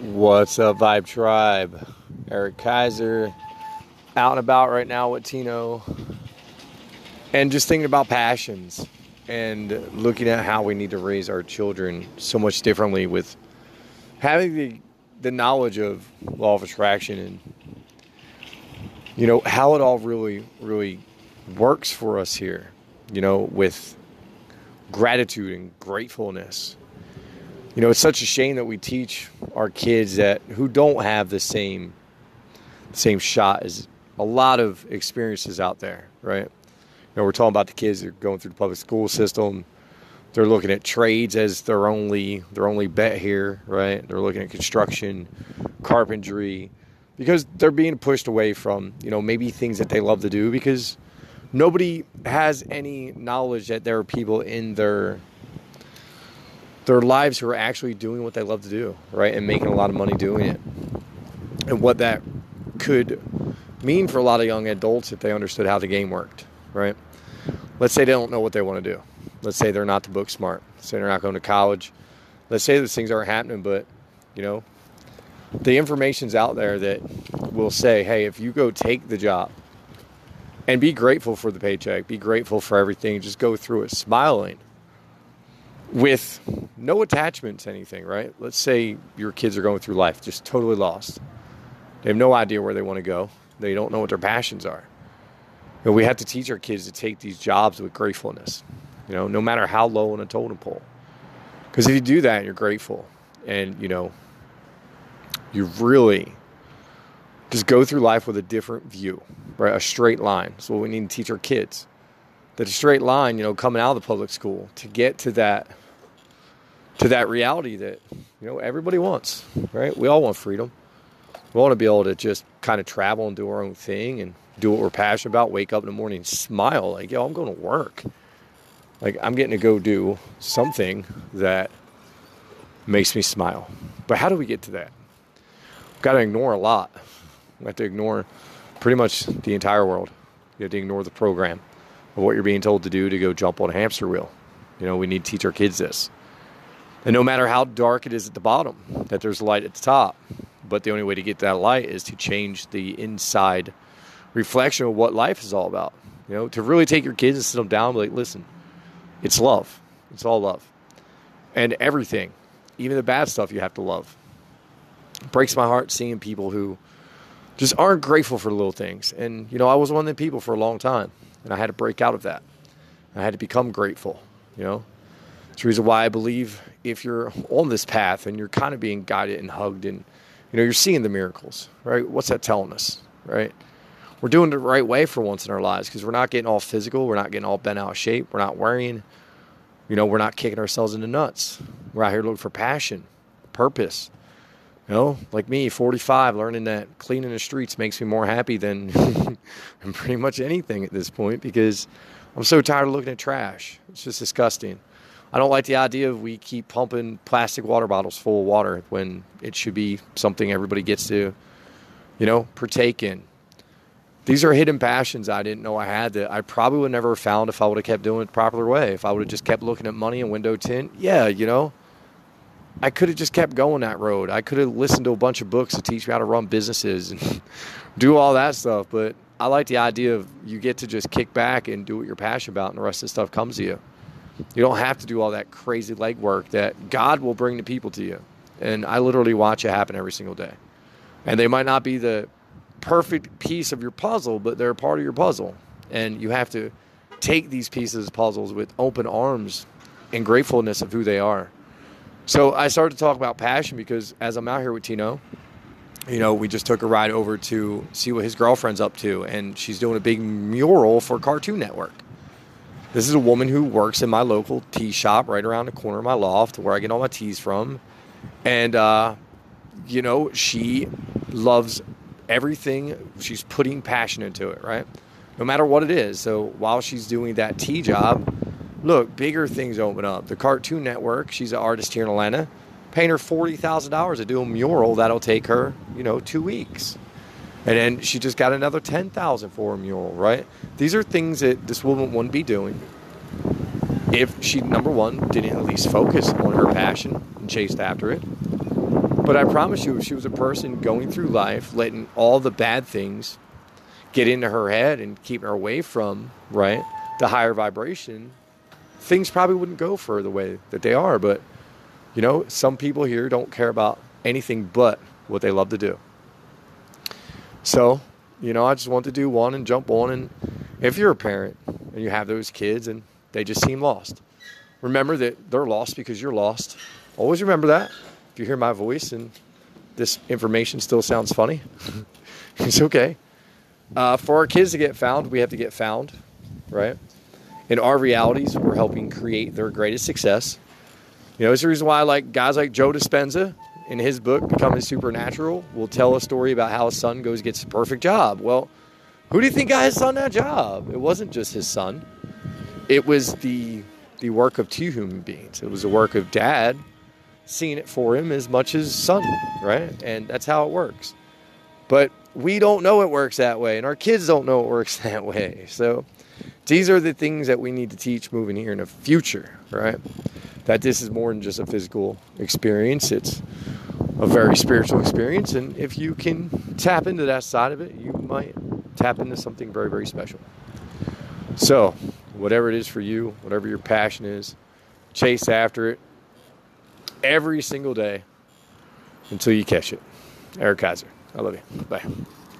What's up, Vibe Tribe? Eric Kaiser out and about right now with Tino, and just thinking about passions and looking at how we need to raise our children so much differently with having the knowledge of Law of Attraction and, you know, how it all really, really works for us here, you know, with gratitude and gratefulness. You know, it's such a shame that we teach our kids that who don't have the same shot as a lot of experiences out there, right? You know, we're talking about the kids that are going through the public school system. They're looking at trades as their only bet here, right? They're looking at construction, carpentry, because they're being pushed away from, you know, maybe things that they love to do, because nobody has any knowledge that there are people in their lives who are actually doing what they love to do, right? And making a lot of money doing it. And what that could mean for a lot of young adults if they understood how the game worked, right? Let's say they don't know what they want to do. Let's say they're not the book smart. Let's say they're not going to college. Let's say those things aren't happening, but, you know, the information's out there that will say, hey, if you go take the job and be grateful for the paycheck, be grateful for everything, just go through it smiling, with no attachment to anything, right? Let's say your kids are going through life just totally lost. They have no idea where they want to go. They don't know what their passions are. And we have to teach our kids to take these jobs with gratefulness, you know, no matter how low on a totem pole. Because if you do that, you're grateful. And, you know, you really just go through life with a different view, right? A straight line. So we need to teach our kids that a straight line, you know, coming out of the public school to get to that reality that, you know, everybody wants, right? We all want freedom. We want to be able to just kind of travel and do our own thing and do what we're passionate about, wake up in the morning and smile like, yo, I'm going to work. Like, I'm getting to go do something that makes me smile. But how do we get to that? We've got to ignore a lot. We have to ignore pretty much the entire world. You have to ignore the program of what you're being told to do, to go jump on a hamster wheel. You know, we need to teach our kids this. And no matter how dark it is at the bottom, that there's light at the top. But the only way to get that light is to change the inside reflection of what life is all about. You know, to really take your kids and sit them down and be like, listen, it's love. It's all love. And everything, even the bad stuff, you have to love. It breaks my heart seeing people who just aren't grateful for little things. And, you know, I was one of the people for a long time. And I had to break out of that. I had to become grateful, you know. It's the reason why I believe if you're on this path and you're kind of being guided and hugged and, you know, you're seeing the miracles, right? What's that telling us, right? We're doing it the right way for once in our lives, because we're not getting all physical. We're not getting all bent out of shape. We're not worrying. You know, we're not kicking ourselves in the nuts. We're out here looking for passion, purpose. You know, like me, 45, learning that cleaning the streets makes me more happy than pretty much anything at this point, because I'm so tired of looking at trash. It's just disgusting. I don't like the idea of we keep pumping plastic water bottles full of water when it should be something everybody gets to, you know, partake in. These are hidden passions I didn't know I had that I probably would never have found if I would have kept doing it the proper way. If I would have just kept looking at money and window tint, yeah, you know. I could have just kept going that road. I could have listened to a bunch of books to teach me how to run businesses and do all that stuff. But I like the idea of you get to just kick back and do what you're passionate about, and the rest of the stuff comes to you. You don't have to do all that crazy legwork that God will bring the people to you. And I literally watch it happen every single day. And they might not be the perfect piece of your puzzle, but they're a part of your puzzle. And you have to take these pieces of puzzles with open arms and gratefulness of who they are. So I started to talk about passion because as I'm out here with Tino, you know, we just took a ride over to see what his girlfriend's up to. And she's doing a big mural for Cartoon Network. This is a woman who works in my local tea shop right around the corner of my loft, where I get all my teas from. And, you know, she loves everything. She's putting passion into it, right? No matter what it is. So while she's doing that tea job, look, bigger things open up. The Cartoon Network, she's an artist here in Atlanta, paying her $40,000 to do a mural that'll take her, you know, 2 weeks. And then she just got another $10,000 for a mural, right? These are things that this woman wouldn't be doing if she, number one, didn't at least focus on her passion and chased after it. But I promise you, if she was a person going through life, letting all the bad things get into her head and keep her away from, right, the higher vibration, things probably wouldn't go for the way that they are. But, you know, some people here don't care about anything but what they love to do. So, you know, I just want to do one and jump on. And if you're a parent and you have those kids and they just seem lost, remember that they're lost because you're lost. Always remember that. If you hear my voice and this information still sounds funny, it's okay. For our kids to get found, we have to get found, right? In our realities, we're helping create their greatest success. You know, it's the reason why I like guys like Joe Dispenza in his book, Becoming Supernatural, will tell a story about how his son goes and gets a perfect job. Well, who do you think got his son that job? It wasn't just his son. It was the work of two human beings. It was the work of dad seeing it for him as much as son, right? And that's how it works. But we don't know it works that way, and our kids don't know it works that way. So these are the things that we need to teach moving here in the future, right? That this is more than just a physical experience. It's a very spiritual experience. And if you can tap into that side of it, you might tap into something very, very special. So whatever it is for you, whatever your passion is, chase after it every single day until you catch it. Eric Kaiser. I love you. Bye.